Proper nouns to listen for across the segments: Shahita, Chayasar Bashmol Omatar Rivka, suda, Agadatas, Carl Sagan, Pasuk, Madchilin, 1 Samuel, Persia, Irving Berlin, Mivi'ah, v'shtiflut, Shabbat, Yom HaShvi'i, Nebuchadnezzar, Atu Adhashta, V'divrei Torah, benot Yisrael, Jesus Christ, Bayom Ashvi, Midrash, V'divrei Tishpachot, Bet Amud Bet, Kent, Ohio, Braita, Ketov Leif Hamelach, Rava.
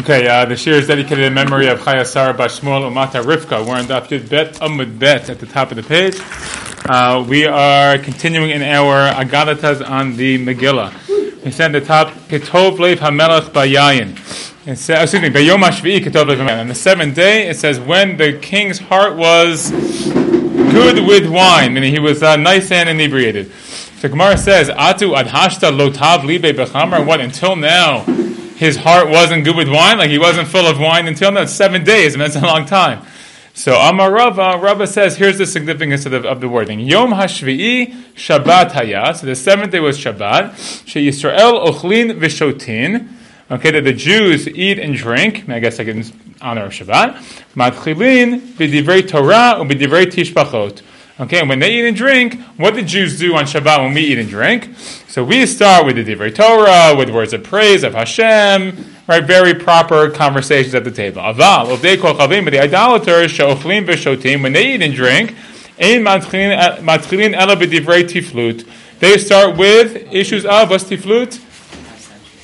Okay, the shir is dedicated in memory of Chayasar Bashmol Omatar Rivka. We're on the Bet Amud Bet at the top of the page. We are continuing in our Agadatas on the Megillah. It's at the top, Ketov Leif Hamelach Bayayin. Bayom Ashvi Ketov Leif Hamelach. On the seventh day, it says, when the king's heart was good with wine, meaning he was nice and inebriated. So Gemara says, Atu Adhashta lotav libe bechamar. What, until now, his heart wasn't good with wine? Like, he wasn't full of wine until now? 7 days, and that's a long time. So Amar Rava, Rava says, here's the significance of the wording. Yom HaShvi'i Shabbat Haya. So the seventh day was Shabbat. She Yisrael ochlin v'shotin. Okay, that the Jews eat and drink. I guess I can honor of Shabbat. Madchilin v'divrei Torah or v'divrei Tishpachot. Okay, and when they eat and drink, what do Jews do on Shabbat when we eat and drink? So we start with the Divrei Torah, with words of praise of Hashem, right? Very proper conversations at the table. Aval, of the idolaters, she'oflim v'shotim, when they eat and drink, ein matchilin ela b'divrei tiflut. They start with issues of v'shtiflut,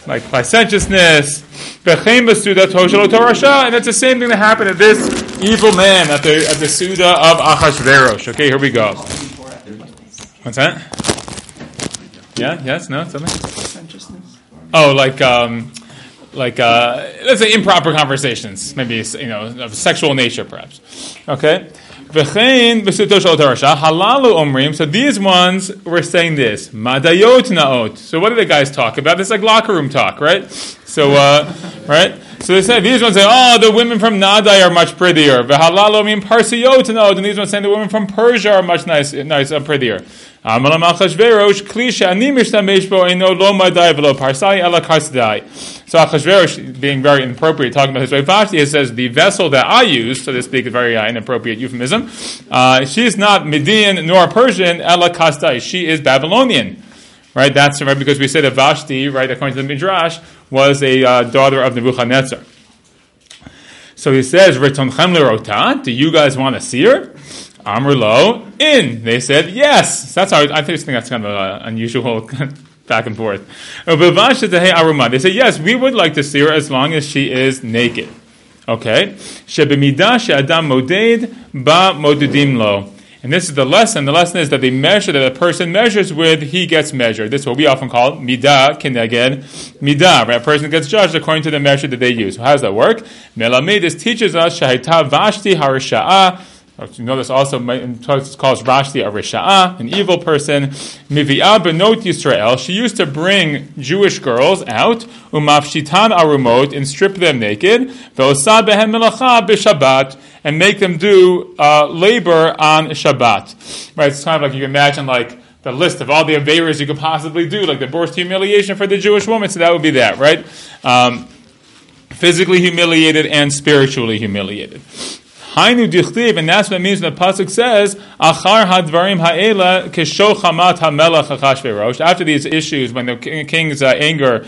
like licentiousness, v'chein b'suda toshel torasha, and it's the same thing that happened at this evil man at the suda of Ahasverosh. Okay, here we go. What's that? Yeah, yes, no, something? Oh, like let's say improper conversations, maybe, of sexual nature, perhaps. Okay? V'chein b'suda toshel torasha, halalu omrim, so these ones were saying this, madayot naot. So what do the guys talk about? It's like locker room talk, right? So, right? So they say, these ones say, oh, the women from Nadai are much prettier. V'halalo min Parsiyot naot. And these ones saying the women from Persia are much nice and prettier. Amalam Achashverosh, klisha ani mishtamesh bo eno lo madai v'lo parsai ela kasadai. So Achashverosh, being very inappropriate, talking about his wife Vashti, it says, the vessel that I use, so to speak, a very inappropriate euphemism, she's not Median nor Persian, ela kasadai. She is Babylonian. Right, that's right, because we said that Vashti, right, according to the Midrash, was a daughter of Nebuchadnezzar. So he says, "Retonchem l'rota, do you guys want to see her?" Amr lo, in. They said, yes. So that's how I think that's kind of an unusual back and forth. They said, yes, we would like to see her as long as she is naked. Okay. Shebemidah she'adam moded ba modedim lo. And this is the lesson. The lesson is that the measure that a person measures with, he gets measured. This is what we often call midah, kineged, midah. Right? A person gets judged according to the measure that they use. So how does that work? Melamidus teaches us, Shahita Vashti Harisha'ah. You know this also calls Vashti a Risha'ah, an evil person. Mivi'ah benot Yisrael. She used to bring Jewish girls out, umafshitan arumot, and strip them naked, ve'osah behem melacha b'shabbat, and make them do labor on Shabbat. Right? It's kind of like you can imagine like the list of all the aveiros you could possibly do, like the worst humiliation for the Jewish woman. So that would be that, right? Physically humiliated and spiritually humiliated. Hainu dichtiv, and that's what it means when the Pasuk says, Achar hadvarim ha'ela kesho chamat ha'melech Achashverosh. After these issues, when the king's anger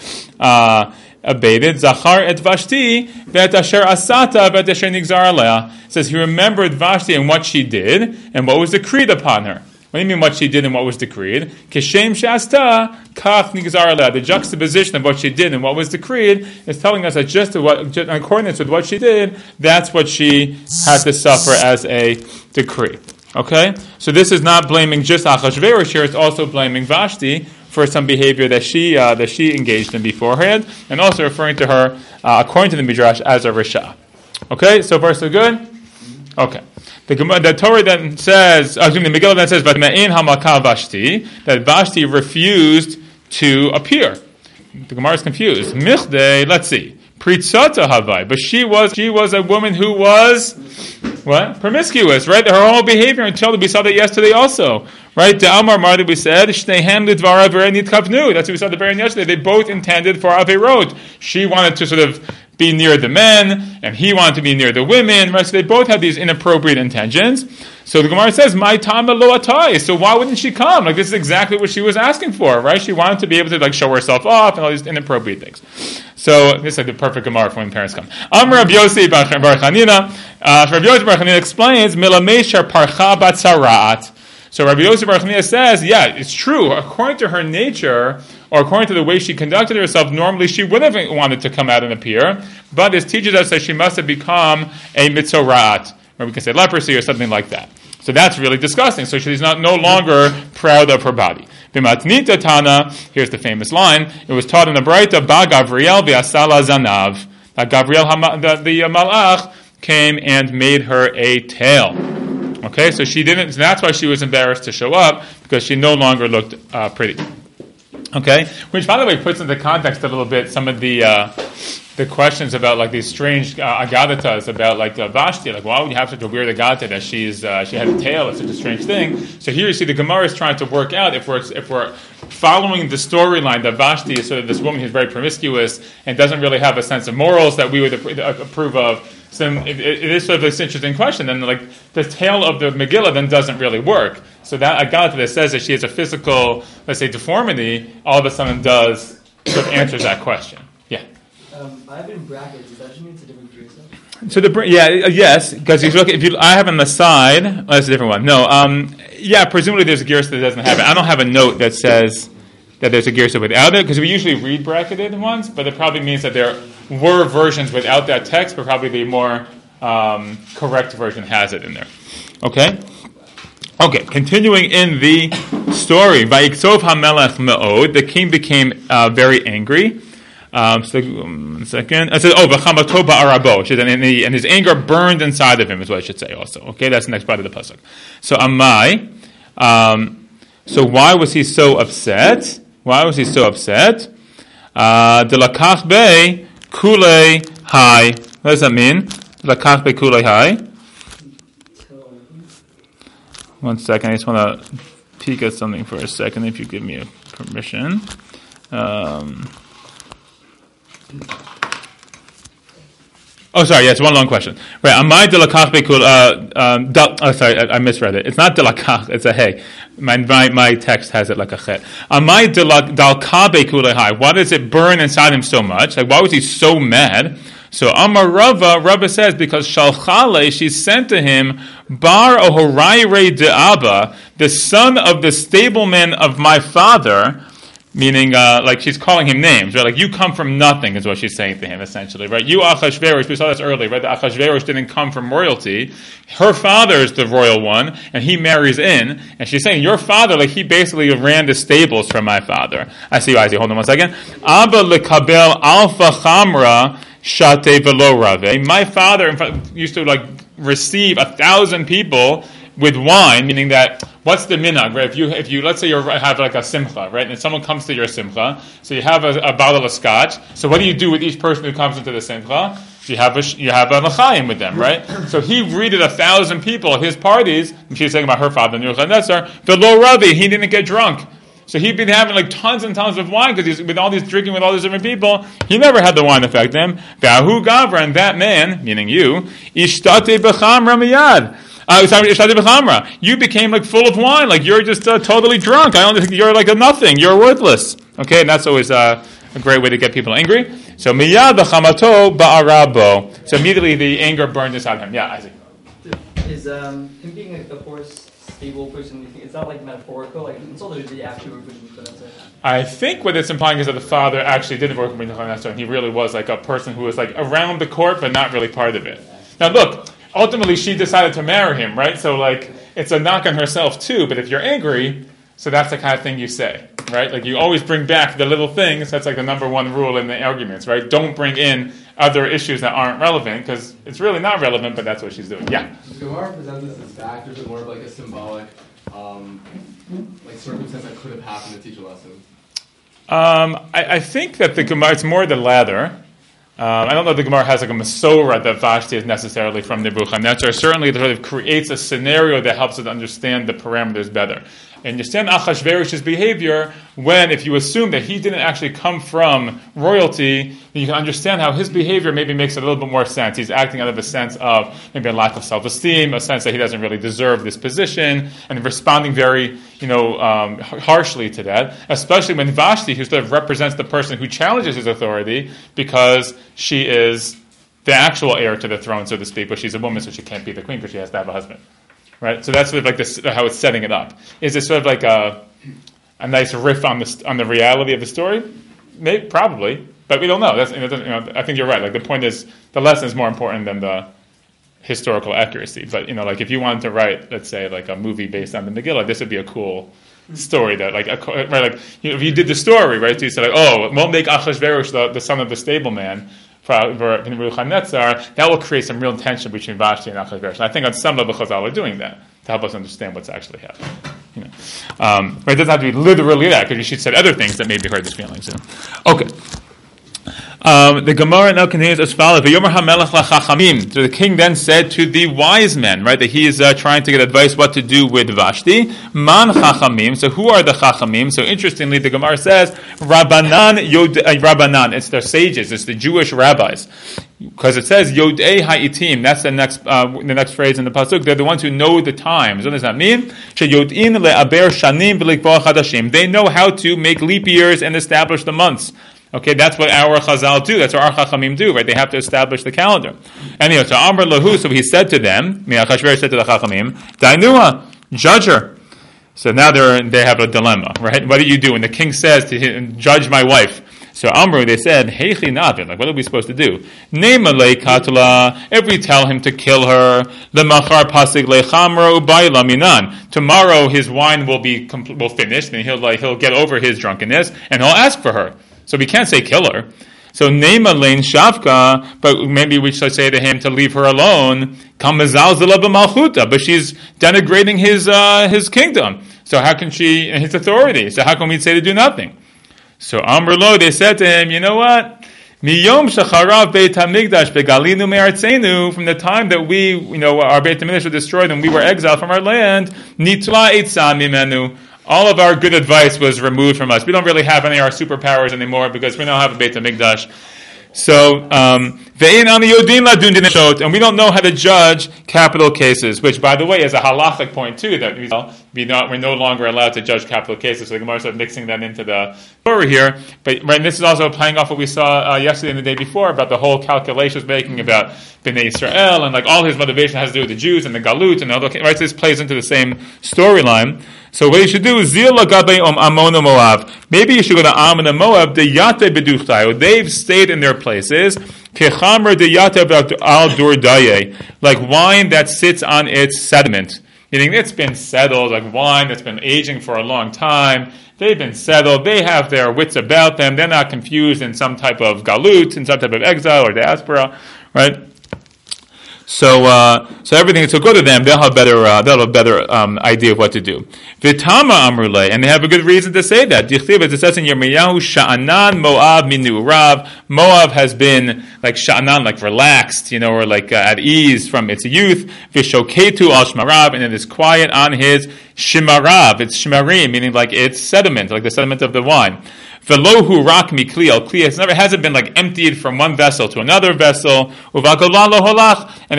abated, Zachar et Vashti ve'et asher asata ve'et asher nigzar aleha. It says he remembered Vashti and what she did and what was decreed upon her. What do you mean what she did and what was decreed? Keshem she'asta kach nigzar aleha. The juxtaposition of what she did and what was decreed is telling us that just in accordance with what she did, that's what she had to suffer as a decree. Okay? So this is not blaming just Ahasverosh here, it's also blaming Vashti for some behavior that she engaged in beforehand, and also referring to her, according to the Midrash, as a Risha'ah. Okay? So far so good? Okay. The Torah then says, the Megillah then says, that Vashti refused to appear. The Gemara is confused. Michdei, let's see. Pritzata havai, but she was a woman who was what? Promiscuous, right? Her whole behavior until we saw that yesterday also. Right? The Amar Mardi we said, Shneihem Lidvar Avera Nitkavnu. That's what we saw the Baron yesterday. They both intended for Averot. She wanted to sort of be near the men, and he wanted to be near the women, right? So they both had these inappropriate intentions. So the Gemara says, "My tama lo atai." So why wouldn't she come? Like, this is exactly what she was asking for, right? She wanted to be able to, like, show herself off and all these inappropriate things. So this is like the perfect Gemara for when parents come. Amr Abyosi Bar Chanina. Rabbi Yosef Bar Chanina explains, "Milamesher parcha batzaraat." So Rabbi Yosef Bar Chanina says, yeah, it's true. According to her nature, or according to the way she conducted herself, normally she would have wanted to come out and appear, but this teaches us that she must have become a mitzoraat, or we can say leprosy or something like that. So that's really disgusting. So she's not no longer proud of her body. B'matnita tana, here's the famous line, it was taught in the Braita, ba Gavriel v'asala zanav. Gavriel, the malach, came and made her a tail. Okay, so she didn't, that's why she was embarrassed to show up, because she no longer looked pretty. Okay, which by the way puts into context a little bit some of the questions about like these strange Agadatas about like Vashti, like why would you have such a weird Agadata that she had a tail? It's such a strange thing. So here you see the Gemara is trying to work out if we're following the storyline that Vashti is sort of this woman who's very promiscuous and doesn't really have a sense of morals that we would approve of. So it is sort of this interesting question. And like the tale of the Megillah then doesn't really work. So that Agata that says that she has a physical, let's say, deformity, all of a sudden does sort of answers that question. Yeah. I have it in brackets. Does that just mean it's a different girsa? So yes, because I have on the side. Oh, that's a different one. No. Presumably there's a girsa that doesn't have it. I don't have a note that says that there's a girsa without it, because we usually read bracketed ones, but it probably means that there were versions without that text, but probably the more correct version has it in there. Okay, continuing in the story. Vayiktsov HaMelech me'od, the king became very angry. It says, v'chamato ba'arabo, and his anger burned inside of him, is what I should say also. Okay, that's the next part of the Pasuk. So amai, so why was he so upset? De la kach be kulei hi. What does that mean? De la kach be kulei hi. 1 second, I just want to peek at something for a second, if you give me a permission. It's one long question. Right, amai de la kach be kulei. I misread it. It's not de la kach, it's a hey. My text has it like a chet. Amai de la kach be kulei hi. Why does it burn inside him so much? Like, why was he so mad? So Amar Rava, Rava says, because Shalchale, she sent to him Bar Ohoraire de Abba, the son of the stableman of my father, meaning like she's calling him names, right? Like you come from nothing is what she's saying to him essentially, right? You Ahasverosh, we saw this earlier, right? The Ahasverosh didn't come from royalty. Her father is the royal one, and he marries in, and she's saying, your father, like he basically ran the stables from my father. I see. Hold on 1 second. Abba lekabel alfa chamra. Shate velo rave. My father in fact, used to like receive 1,000 people with wine, meaning that what's the minhag, right? If you let's say you have like a simcha, right, and someone comes to your simcha, so you have a bottle of scotch. So what do you do with each person who comes into the simcha? You have a l'chaim with them, right? So he greeted 1,000 people at his parties. She's saying about her father, Nebuchadnezzar, velo rave. He didn't get drunk. So he'd been having like tons and tons of wine because he's with all these different people. He never had the wine affect him. V'ahu gavra, and that man, meaning you, ishtate b'chamra miyad. You became like full of wine, like you're just totally drunk. You're like a nothing. You're worthless. Okay, and that's always a great way to get people angry. So miyad b'chamato ba'arabo. So immediately the anger burned inside him. Yeah, I see. Is him being a horse? Stable person, it's not like metaphorical, like it's all the actual work with Nebuchadnezzar. I think what it's implying is that the father actually did work with Nebuchadnezzar, and he really was like a person who was like around the court but not really part of it. Now look, ultimately she decided to marry him, right? So like it's a knock on herself too, but if you're angry, so that's the kind of thing you say, right? Like you always bring back the little things. That's like the number one rule in the arguments, right? Don't bring in other issues that aren't relevant, because it's really not relevant, but that's what she's doing. Yeah? Does Gemara present this as fact, or is it more of like a symbolic like circumstance that could have happened to teach a lesson? I think that the Gemara, it's more the latter. I don't know if the Gemara has like a Masorah that Vashti is necessarily from Nebuchadnezzar. Certainly it sort of creates a scenario that helps us understand the parameters better. And you understand Ahasverosh's behavior when, if you assume that he didn't actually come from royalty, then you can understand how his behavior maybe makes a little bit more sense. He's acting out of a sense of maybe a lack of self-esteem, a sense that he doesn't really deserve this position, and responding very, harshly to that, especially when Vashti, who sort of represents the person who challenges his authority, because she is the actual heir to the throne, so to speak, but she's a woman, so she can't be the queen because she has to have a husband. Right, so that's sort of like this, how it's setting it up. Is it sort of like a a nice riff on the reality of the story? Maybe, probably, but we don't know. That's, I think you're right. Like, the point is, the lesson is more important than the historical accuracy. But like, if you wanted to write, let's say, like a movie based on the Megillah, this would be a cool story that, like, if you did the story, right? So you said, like, oh, we'll make Ahasverosh the son of the stableman for Nebuchadnezzar. That will create some real tension between Vashti and Ahasverosh. And I think on some level, Chazal are doing that to help us understand what's actually happening. It doesn't have to be literally that, because she said other things that maybe hurt his feelings. Okay. The Gemara now continues as follows: So the king then said to the wise men, right, that he is trying to get advice what to do with Vashti. Man chachamim. So who are the chachamim? So interestingly, the Gemara says Rabbanan. It's their sages. It's the Jewish rabbis, because it says Yodei Ha'itim. That's the next phrase in the pasuk. They're the ones who know the times. What does that mean? Sheyodin le'aber shanim v'likbor chadashim. They know how to make leap years and establish the months. Okay, that's what our Chazal do. That's what our Chachamim do, right? They have to establish the calendar. Anyway, so Amr Lahu, so he said to them, Ahasverosh said to the Chachamim, Dainua, judge her. So now they have a dilemma, right? What do you do? And the king says to him, judge my wife. So Amru, they said, Heichi Navin, like, what are we supposed to do? Ne'malei katla, if we tell him to kill her, lemachar pasig lechamro u'bay laminan. Tomorrow his wine will finish, and he'll get over his drunkenness, and he'll ask for her. So we can't say kill her. So Neima Lein Shavka, but maybe we should say to him to leave her alone. But she's denigrating his kingdom. So how can she, his authority? So how can we say to do nothing? So Amr Lo, they said to him, you know what? Miyom shacharav Beit Hamikdash begalinu me'artzenu, from the time that we, our Beit Hamikdash was destroyed and we were exiled from our land, nitla itza mimenu. All of our good advice was removed from us. We don't really have any of our superpowers anymore because we don't have a Beit HaMikdash. So, and we don't know how to judge capital cases, which, by the way, is a halachic point, too, that we're no longer allowed to judge capital cases. So the Gemara started mixing that into the story here. But right, this is also playing off what we saw yesterday and the day before about the whole calculations making about Bnei Yisrael, and like all his motivation has to do with the Jews and the Galut and all that. Right, so this plays into the same storyline. So what you should do is Zil Lagabe Ammon and Moab. Maybe you should go to Ammon and Moab. Deyate beduchtayo. They've stayed in their places. Kechamra deyate al durdaye, like wine that sits on its sediment, meaning it's been settled, like wine that's been aging for a long time. They've been settled. They have their wits about them. They're not confused in some type of galut, in some type of exile or diaspora, right? So everything. So go to them. They'll have a better idea of what to do. Vitama amrulay, and they have a good reason to say that. It says in Yirmiyahu, Sha'anan Moab minu Rav. Moab has been like Sha'anan, like relaxed, or like at ease from its youth. Vishoketu al Shmarav, and it is quiet on his Shimarav. It's Shimarim, meaning like it's sediment, like the sediment of the wine. Velohu rak mikli al kli, it hasn't been like emptied from one vessel to another vessel, and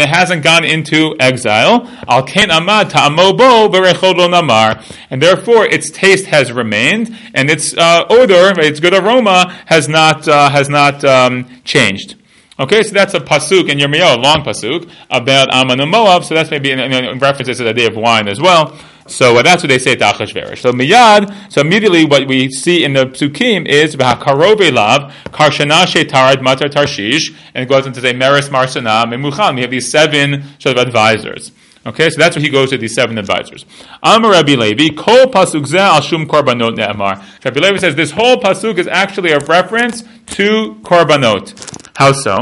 it hasn't gone into exile, al ken amad ta'amo bo berechod lo namar, and therefore its taste has remained and its odor, its good aroma has not changed. Okay, so that's a pasuk in Yirmiyahu, a long pasuk about Ammon and Moab. So that's maybe in references to the day of wine as well. So that's what they say to Ahasverosh. So miyad, so immediately what we see in the psukim is v'hakarove lav karshana shetarad matar tarshish, and it goes into say meres marsana memuchan. We have these 7 sort of advisors. Okay, so that's where he goes to these 7 advisors. Amar Rabbi Levi, kol pasuk zeh al shum korbanot ne'amar. Rabbi Levi says this whole pasuk is actually a reference to korbanot. How so?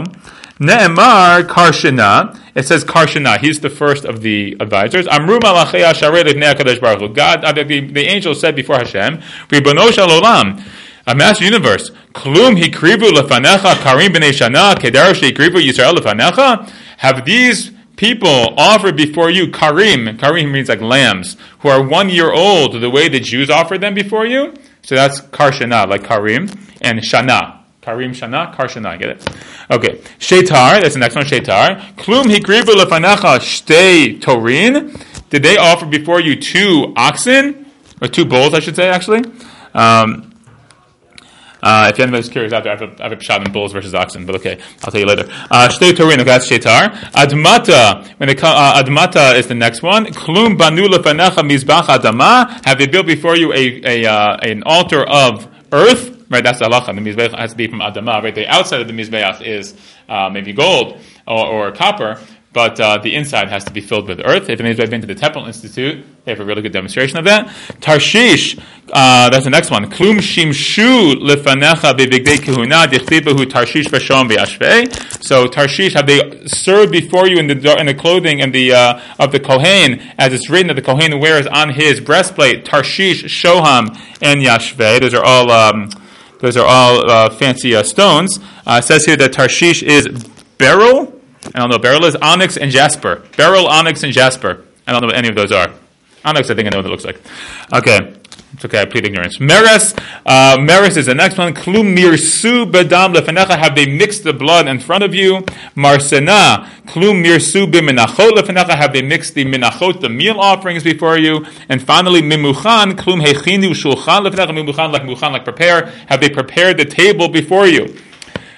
Ne'emar karshana. It says karshana. He's the first of the advisors. Amru malachei asharei lifnei hakadosh baruch hu. God, the angel said before Hashem, Ribono shel olam, a master universe. Klum hikrivu lefanecha karim b'nei shana kedar sheikrivu Yisrael lefanecha. Have these people offered before you karim? Karim means like lambs who are 1 year old, the way the Jews offered them before you. So that's karshana, like karim, and shana. Karim Shana, Karshana, get it? Okay. Shetar, that's the next one, Shetar. Klum hikrivu lefanacha shtei torin. Did they offer before you 2 oxen? Or 2 bulls, I should say, actually. If anybody's curious out there, I have a pshat in bulls versus oxen, but okay, I'll tell you later. Shtei Torin, that's Shetar. Admata, when they come, Admata is the next one. Klum banu lefanecha mizbach adama. Have they built before you an altar of earth? Right, that's the halacha. The mizbeach has to be from adama. Right, the outside of the mizbeach is maybe gold or copper, but the inside has to be filled with earth. If anybody's been to the Temple Institute, they have a really good demonstration of that. Tarshish, that's the next one. Klum shimshu lefanecha bebigdei kehuna dichtibahu tarshish v'sham v'ashvei. So Tarshish, have they served before you in the clothing and the of the Kohen, as it's written that the Kohen wears on his breastplate, Tarshish, Shoham, and Yashvei. Those are all fancy stones. It says here that Tarshish is beryl. I don't know. Beryl is onyx and jasper. Beryl, onyx, and jasper. I don't know what any of those are. Onyx, I think I know what it looks like. Okay. It's okay. I plead ignorance. Meres is the next one. Klum mirsu bedam lefenecha. Have they mixed the blood in front of you? Marsena. Klum mirsu biminachot lefenecha. Have they mixed the minachot, the meal offerings, before you? And finally, mimuchan. Klum hechinu shulchan lefenecha. Mimuchan, like prepare. Have they prepared the table before you?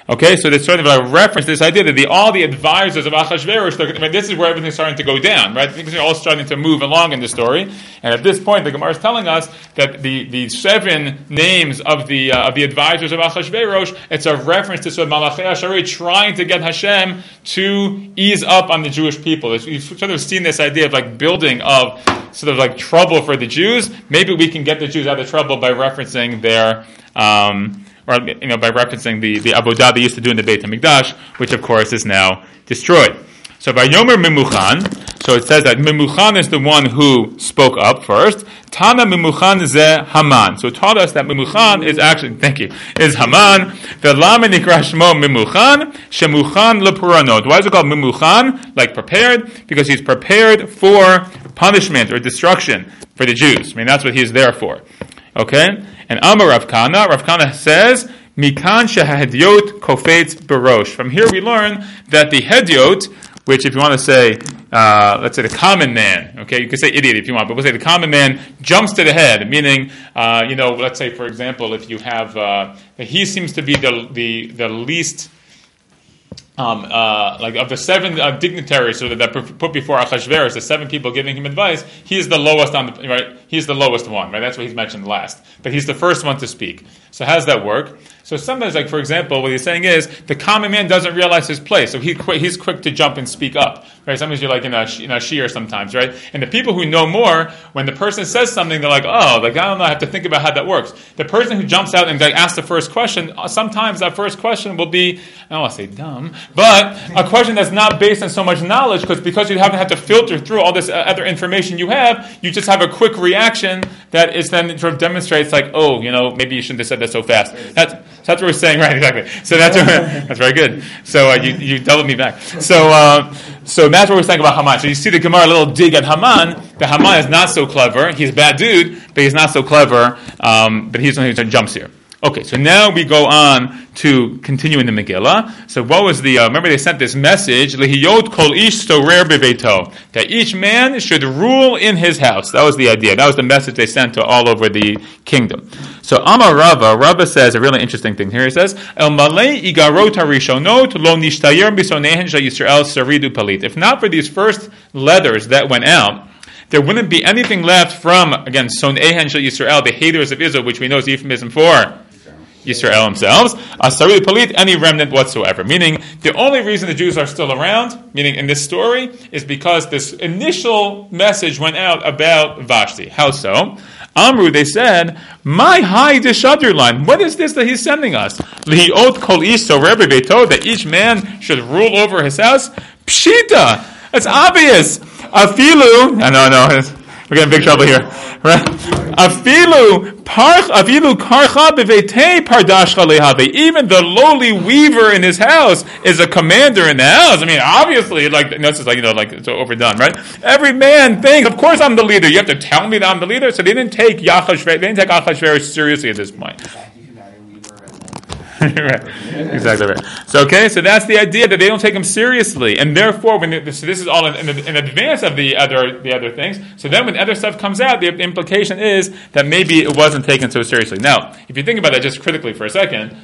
Okay, so there's sort of a reference to this idea that all the advisors of Ahasverosh, this is where everything's starting to go down, right? Things are all starting to move along in the story. And at this point, the Gemara is telling us that the seven names of the advisors of Ahasverosh, it's a reference to sort of Malachei Ashari trying to get Hashem to ease up on the Jewish people. We've sort of seen this idea of like building of sort of like trouble for the Jews. Maybe we can get the Jews out of trouble by referencing their... by referencing the avodah they used to do in the Beit HaMikdash, which of course is now destroyed. So Vayomer Mimuchan, so it says that Mimuchan is the one who spoke up first. Tana Mimuchan ze Haman. So it taught us that Mimuchan is actually, thank you, is Haman. Velama nikra shmo Mimuchan, shemuchan lepuranot. Why is it called Mimuchan? Like prepared? Because he's prepared for punishment or destruction for the Jews. I mean, that's what he's there for. Okay? And Amar Rav Kana says, Mikan shehahedyot kofetz berosh. From here we learn that the hedyot, which if you want to say, let's say the common man, okay, you could say idiot if you want, but we'll say the common man jumps to the head, meaning, let's say, for example, if you have, he seems to be the least... of the seven dignitaries that put before Ahasverosh, the seven people giving him advice, he's the lowest He's the lowest one, right? That's what he's mentioned last. But he's the first one to speak. So how does that work? So sometimes, like for example, what he's saying is the common man doesn't realize his place, so he's quick to jump and speak up, right? Sometimes you're like in a shiur sometimes, right? And the people who know more, when the person says something, they're like, oh, like I don't know, I have to think about how that works. The person who jumps out and like asks the first question, sometimes that first question will be, I don't want to say dumb, but a question that's not based on so much knowledge, because you haven't had to filter through all this other information you have, you just have a quick reaction that is then sort of demonstrates like, oh, maybe you shouldn't have said that so fast. That's what we're saying, right? Exactly. So that's very good. So you doubled me back. So that's what we're saying about Haman. So you see the Gemara a little dig at Haman. The Haman is not so clever. He's a bad dude, but he's not so clever. But he's the one who jumps here. Okay, so now we go on to continue in the Megillah. So what was the, remember they sent this message, Lehiyot kol ish storer bebeito, that each man should rule in his house. That was the idea. That was the message they sent to all over the kingdom. So Amar Rava says a really interesting thing here. He says, El malei igarot harishonot lo nishtayer bisonehen she Yisrael saridu palit. If not for these first letters that went out, there wouldn't be anything left from, again, sonehen she Yisrael, the haters of Israel, which we know is euphemism for Yisrael themselves, Asari Palit, any remnant whatsoever. Meaning, the only reason the Jews are still around, meaning in this story, is because this initial message went out about Vashti. How so? Amru, they said, my high deshadru line, what is this that he's sending us? Lihiot kol ish sorer bebeito, that each man should rule over his house? Pshita! It's obvious! Afilu, I know, we're getting in big trouble here, right? Afilu karcha b'vetei pardashcha lehave. Even the lowly weaver in his house is a commander in the house. I mean, obviously, it's overdone, right? Every man thinks, of course, I'm the leader. You have to tell me that I'm the leader. So they didn't take Ahasverosh seriously at this point. Right. Exactly right. So okay, so that's the idea that they don't take them seriously, and therefore, when they, so this is all in advance of the other things. So then, when other stuff comes out, the implication is that maybe it wasn't taken so seriously. Now, if you think about that just critically for a second,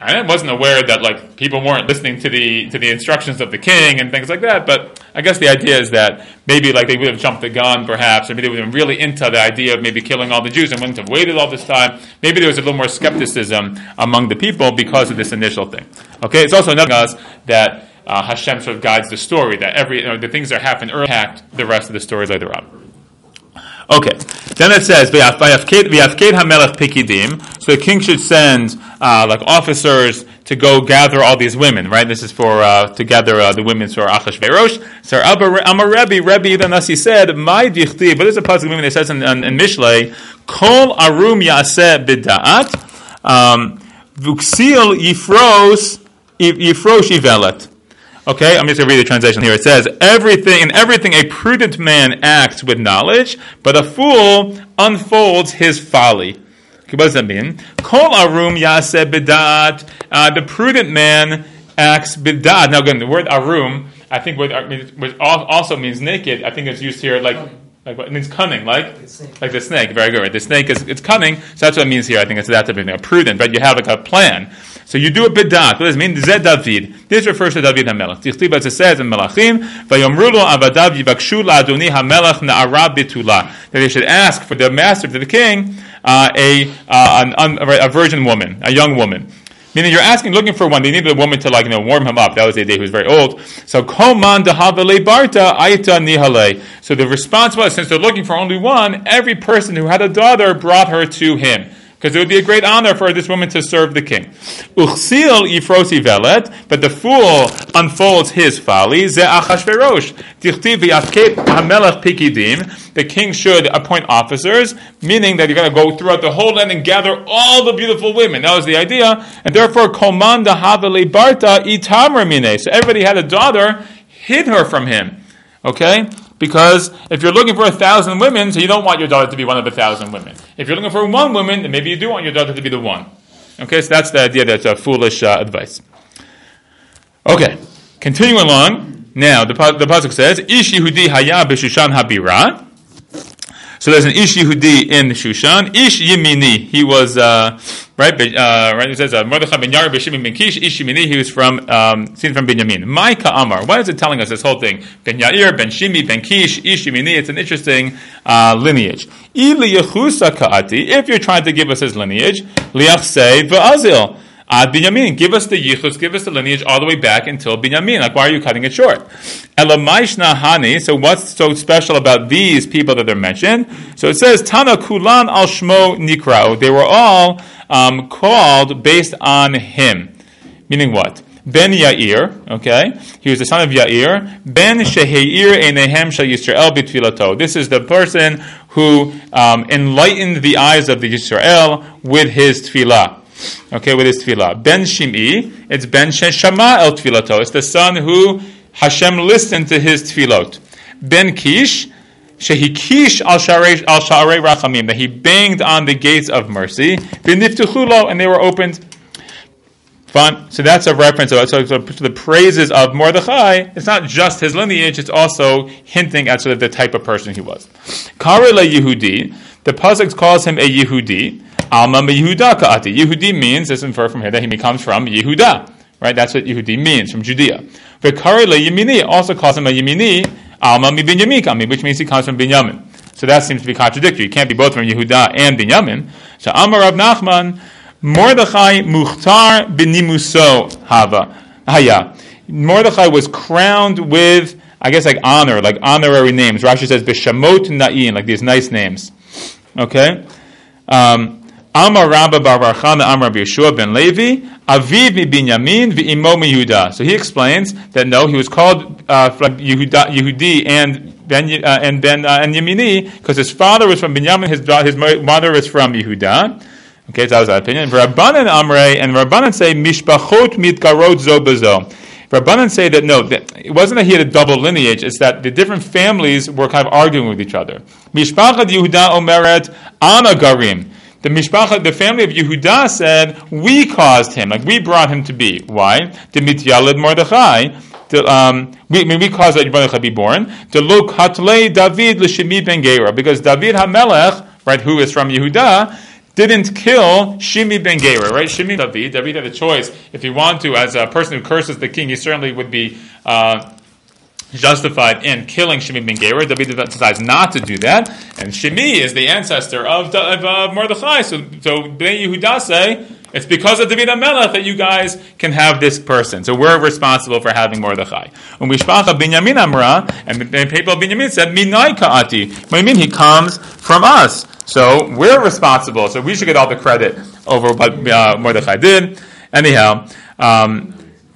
I wasn't aware that like people weren't listening to the instructions of the king and things like that. But I guess the idea is that maybe like they would have jumped the gun, perhaps, or maybe they would have been really into the idea of maybe killing all the Jews and wouldn't have waited all this time. Maybe there was a little more skepticism among the people because of this initial thing. Okay, it's also another thing that Hashem sort of guides the story, that the things that happen early impact the rest of the story later on. Okay, then it says, so the king should send officers to go gather all these women, right? This is for to gather the women for Ahasverosh. So Rebbe the Nasi said, "My dichti," but there's a pasuk women that says in Mishlei, "Kol arum yaseh b'daat, v'ksil yifrosh ivelet." Okay, I'm just going to read the translation here. It says, In everything a prudent man acts with knowledge, but a fool unfolds his folly. Okay, what does that mean? Kol arum yaseh bidat. The prudent man acts bidat. Now again, the word arum, I think, which also means naked. I think it's used here like what? It means cunning, like the snake. Very good, right? The snake it's cunning, so that's what it means here. I think it's that type of thing. A prudent, but you have like a plan. So you do it bidat. What does it mean? Zed David. This refers to David HaMelech. It says in Melachim, that they should ask for their master, to the king, a virgin woman, a young woman. Meaning you're looking for one. They needed a woman to warm him up. That was a day he was very old. So koman dehavale barta aita nihale. So the response was, since they're looking for only one, every person who had a daughter brought her to him. Because it would be a great honor for this woman to serve the king. Uchsil yifrosi velet, but the fool unfolds his folly. Ze Ahasverosh. Tichtiv v'yafket hamelach pikidim. The king should appoint officers, meaning that you're going to go throughout the whole land and gather all the beautiful women. That was the idea. And therefore, koman dehaveli barta itamra mine. So everybody had a daughter, hid her from him. Okay? Because if you're looking for 1,000 women, so you don't want your daughter to be one of 1,000 women. If you're looking for one woman, then maybe you do want your daughter to be the one. Okay, so that's the idea. That's a foolish advice. Okay, continuing along. Now, the pasuk says, Ish Yehudi haya b'Shushan habira. So there's an Ish Yehudi in Shushan. Ish Yemini. He was, right? It says, Mordechai ben Yair b'Shimon ben Kish. Ish Yemini. He was seen from Binyamin. Mai ka'amar. Why is it telling us this whole thing? Ben Yair, ben Shimi, ben Kish, Ish Yemini. It's an interesting lineage. Ili yechusa ka'ati. If you're trying to give us his lineage, liachsei v'azil. Ad Binyamin, give us the yichus, give us the lineage all the way back until Binyamin. Like, why are you cutting it short? Elamaishna hani. So, what's so special about these people that they're mentioned? So it says Tana kulan al shmo nikrao. They were all called based on him. Meaning what? Ben Yair. Okay, he was the son of Yair. Ben Sheheir enehem she Yisrael bitfilato. This is the person who enlightened the eyes of the Yisrael with his tefillah. Okay, with his tefillah. Ben Shim'i, it's Ben Shema el tefillah. It's the son who Hashem listened to his tefillot. Ben Kish, shehi kish al sharei rachamim, that he banged on the gates of mercy. Ben niftuchulo, and they were opened. Fun. So that's a reference to the praises of Mordechai. It's not just his lineage, it's also hinting at sort of the type of person he was. Kare le Yehudi, the Pasuk calls him a Yehudi. Alma Yehuda ka'ati. Yehudi means, it's inferred from here, that he comes from Yehuda. Right? That's what Yehudi means, from Judea. V'kare le Yemini, also calls him a Yemini. Alma mi Binyamin ka'ami, which means he comes from Binyamin. So that seems to be contradictory. You can't be both from Yehuda and Binyamin. So Amar Rav Nachman, Mordechai Muchtar b'nimuso haya. Mordechai was crowned with, I guess, honor, honorary names. Rashi says b'shamot na'in, these nice names. Okay? Amar Rabba bar Bar Chana Amar Yeshua ben Levi Aviv mi Binyamin v'imo mi Yehuda. So he explains that no, he was called from Yehudi and Yemini because his father was from Binyamin, his mother was from Yehuda. Okay, so that was our opinion. Rabbanan Amrei, and Rabbanan say, Mishpachot mitgarot zo bezo. Rabbanan say that no, it wasn't that he had a double lineage, it's that the different families were kind of arguing with each other. Mishpachat Yehuda omeret ana garim. The mishpacha, the family of Yehuda said, we caused him, like we brought him to be. Why? Demityaled Mordechai. We caused that Mordechai be born. De la kach be kulei hi David l'shimi ben Gera, because David Hamelach, right, who is from Yehuda, didn't kill Shimi ben Gera, right? Shimi David. David had a choice. If he wanted to, as a person who curses the king, he certainly would be justified in killing Shimi ben Gera. David decides not to do that. And Shimi is the ancestor of Mordechai. So Bnei Yehuda say, it's because of David HaMelech that you guys can have this person. So we're responsible for having Mordechai. And the people of Binyamin said, Minai ka'ati. What do you mean? He comes from us. So we're responsible. So we should get all the credit over what Mordechai did. Anyhow,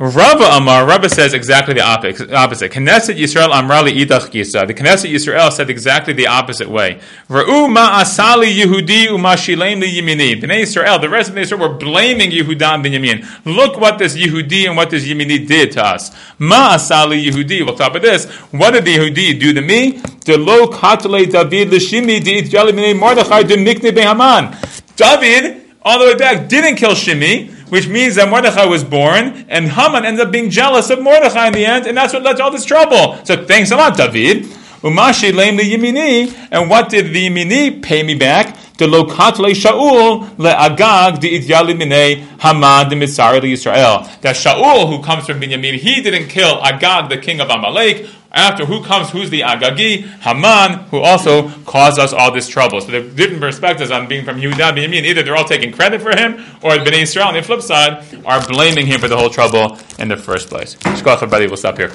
Rava Amar, Rava says exactly the opposite. Knesset Yisrael Amrali Idach Gisa. The Knesset Yisrael said exactly the opposite way. Ra'u ma'asali Yehudi u'mashileim li Yemini. Bnei Yisrael, the rest of Bnei Yisrael were blaming Yehuda and Binyamin. Look what this Yehudi and what this Yemini did to us. Ma'asali Yehudi. We'll talk about this. What did the Yehudi do to me? De lo katle David l'shimi de itjali bnei Mordechai de mikne behaman. David, all the way back, didn't kill Shimi, which means that Mordechai was born, and Haman ends up being jealous of Mordechai in the end, and that's what led to all this trouble. So thanks a lot, David. Umashi leim li Yemini, and what did the Yemini pay me back? De lo katle Shaul le Agag de idyali minei Haman de mitzari li Yisrael. That Shaul, who comes from Binyamin, he didn't kill Agag, the king of Amalek. After who's the Agagi? Haman, who also caused us all this trouble. So there are different perspectives on being from Yehuda Binyamin. Either they're all taking credit for him, or Bnei Yisrael on the flip side are blaming him for the whole trouble in the first place. Shkoch, everybody, we'll stop here.